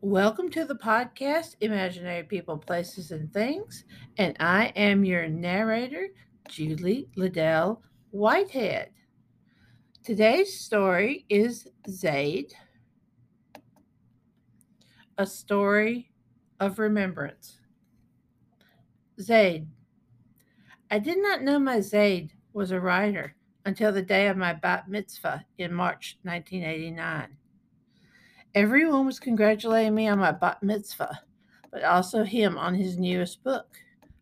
Welcome to the podcast, Imaginary People, Places, and Things, and I am your narrator, Julie Liddell Whitehead. Today's story is Zayde, a story of remembrance. Zayde. I did not know my Zayde was a writer until the day of my bat mitzvah in March 1989. Everyone was congratulating me on my bat mitzvah, but also him on his newest book.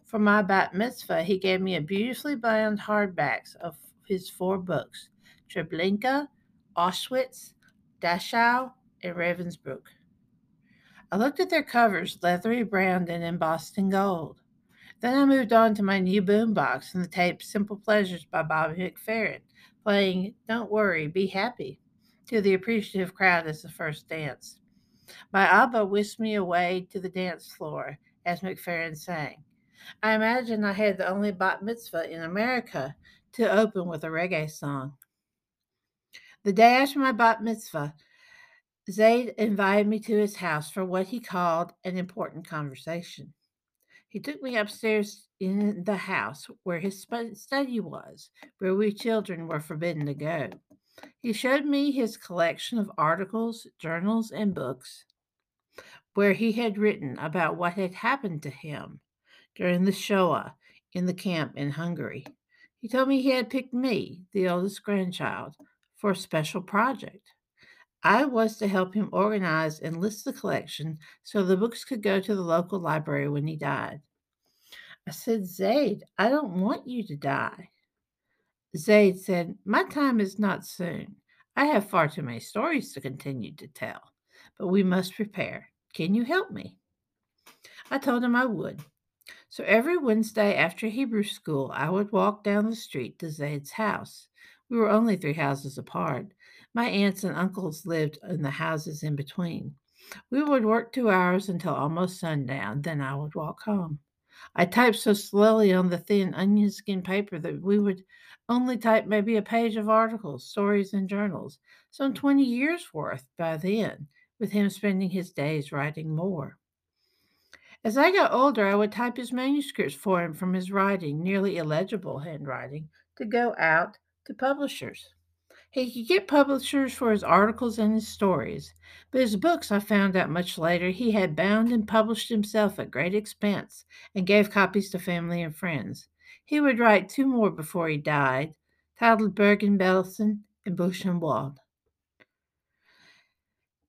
For my bat mitzvah, he gave me a beautifully bound hardbacks of his four books, Treblinka, Auschwitz, Dachau, and Ravensbrück. I looked at their covers, leathery brown and embossed in gold. Then I moved on to my new boombox and the tape Simple Pleasures by Bobby McFerrin, playing Don't Worry, Be Happy to the appreciative crowd as the first dance. My Abba whisked me away to the dance floor as McFerrin sang. I imagine I had the only bat mitzvah in America to open with a reggae song. The day after my bat mitzvah, Zayde invited me to his house for what he called an important conversation. He took me upstairs in the house where his study was, where we children were forbidden to go. He showed me his collection of articles, journals, and books where he had written about what had happened to him during the Shoah in the camp in Hungary. He told me he had picked me, the oldest grandchild, for a special project. I was to help him organize and list the collection so the books could go to the local library when he died. I said, Zayde, I don't want you to die. Zayde said, my time is not soon. I have far too many stories to continue to tell, but we must prepare. Can you help me? I told him I would. So every Wednesday after Hebrew school, I would walk down the street to Zayde's house. We were only 3 houses apart. My aunts and uncles lived in the houses in between. We would work 2 hours until almost sundown, then I would walk home. I typed so slowly on the thin onion skin paper that we would only type maybe a page of articles, stories, and journals, some 20 years worth by then, with him spending his days writing more. As I got older, I would type his manuscripts for him from his writing, nearly illegible handwriting, to go out to publishers. He could get publishers for his articles and his stories, but his books, I found out much later, he had bound and published himself at great expense and gave copies to family and friends. He would write 2 more before he died, titled Bergen-Belsen and Buchenwald.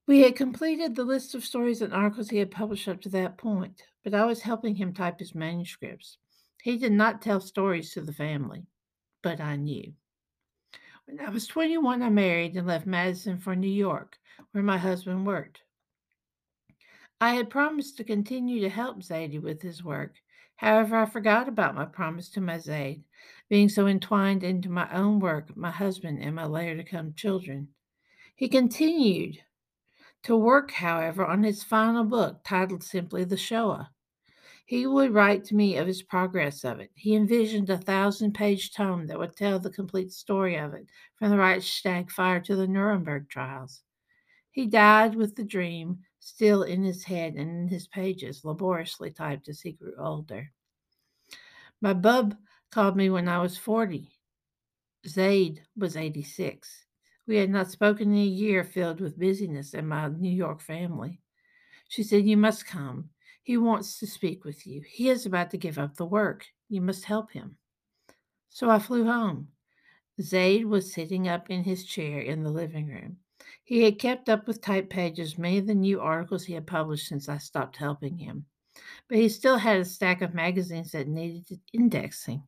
We had completed the list of stories and articles he had published up to that point, but I was helping him type his manuscripts. He did not tell stories to the family, but I knew. When I was 21, I married and left Madison for New York, where my husband worked. I had promised to continue to help Zayde with his work. However, I forgot about my promise to my Zayde, being so entwined into my own work, my husband, and my later-to-come children. He continued to work, however, on his final book, titled simply The Shoah. He would write to me of his progress of it. He envisioned a 1,000-page tome that would tell the complete story of it, from the Reichstag fire to the Nuremberg trials. He died with the dream still in his head and in his pages, laboriously typed as he grew older. My bub called me when I was 40. Zayde was 86. We had not spoken in a year filled with busyness in my New York family. She said, you must come. He wants to speak with you. He is about to give up the work. You must help him. So I flew home. Zayde was sitting up in his chair in the living room. He had kept up with typed pages, many of the new articles he had published since I stopped helping him. But he still had a stack of magazines that needed indexing.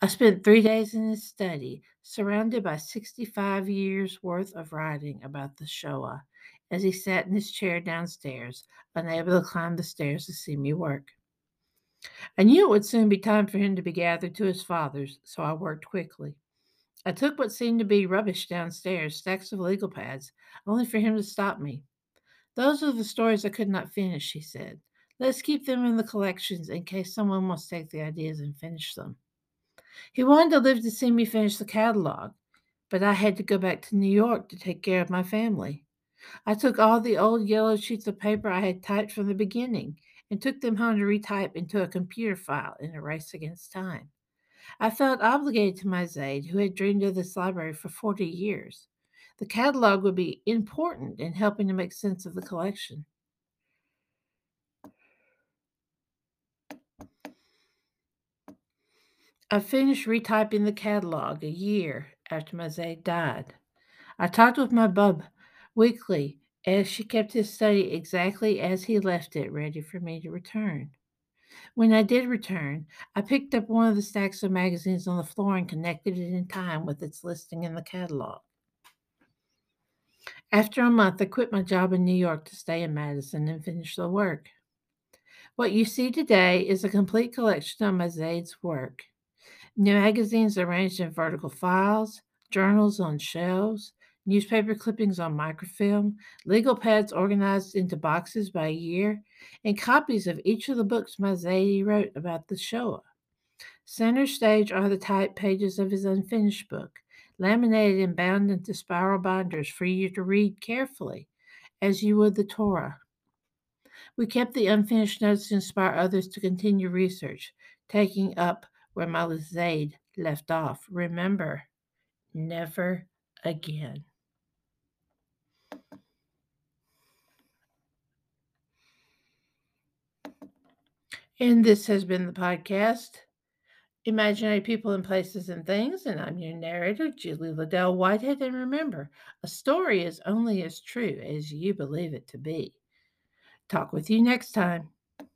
I spent 3 days in his study, surrounded by 65 years' worth of writing about the Shoah, as he sat in his chair downstairs, unable to climb the stairs to see me work. I knew it would soon be time for him to be gathered to his father's, so I worked quickly. I took what seemed to be rubbish downstairs, stacks of legal pads, only for him to stop me. Those are the stories I could not finish, he said. Let's keep them in the collections in case someone wants to take the ideas and finish them. He wanted to live to see me finish the catalog, but I had to go back to New York to take care of my family. I took all the old yellow sheets of paper I had typed from the beginning and took them home to retype into a computer file in a race against time. I felt obligated to my Zayde, who had dreamed of this library for 40 years. The catalog would be important in helping to make sense of the collection. I finished retyping the catalog a year after my Zayde died. I talked with my bub weekly as she kept his study exactly as he left it, ready for me to return. When I did return, I picked up one of the stacks of magazines on the floor and connected it in time with its listing in the catalog. After a month, I quit my job in New York to stay in Madison and finish the work. What you see today is a complete collection of my Zayde's work. New magazines arranged in vertical files, journals on shelves, newspaper clippings on microfilm, legal pads organized into boxes by year, and copies of each of the books my Zayde wrote about the Shoah. Center stage are the typed pages of his unfinished book, laminated and bound into spiral binders for you to read carefully, as you would the Torah. We kept the unfinished notes to inspire others to continue research, taking up where my Zayde left off. Remember, never again. And this has been the podcast, Imaginary People and Places and Things, and I'm your narrator, Julie Liddell Whitehead. And remember, a story is only as true as you believe it to be. Talk with you next time.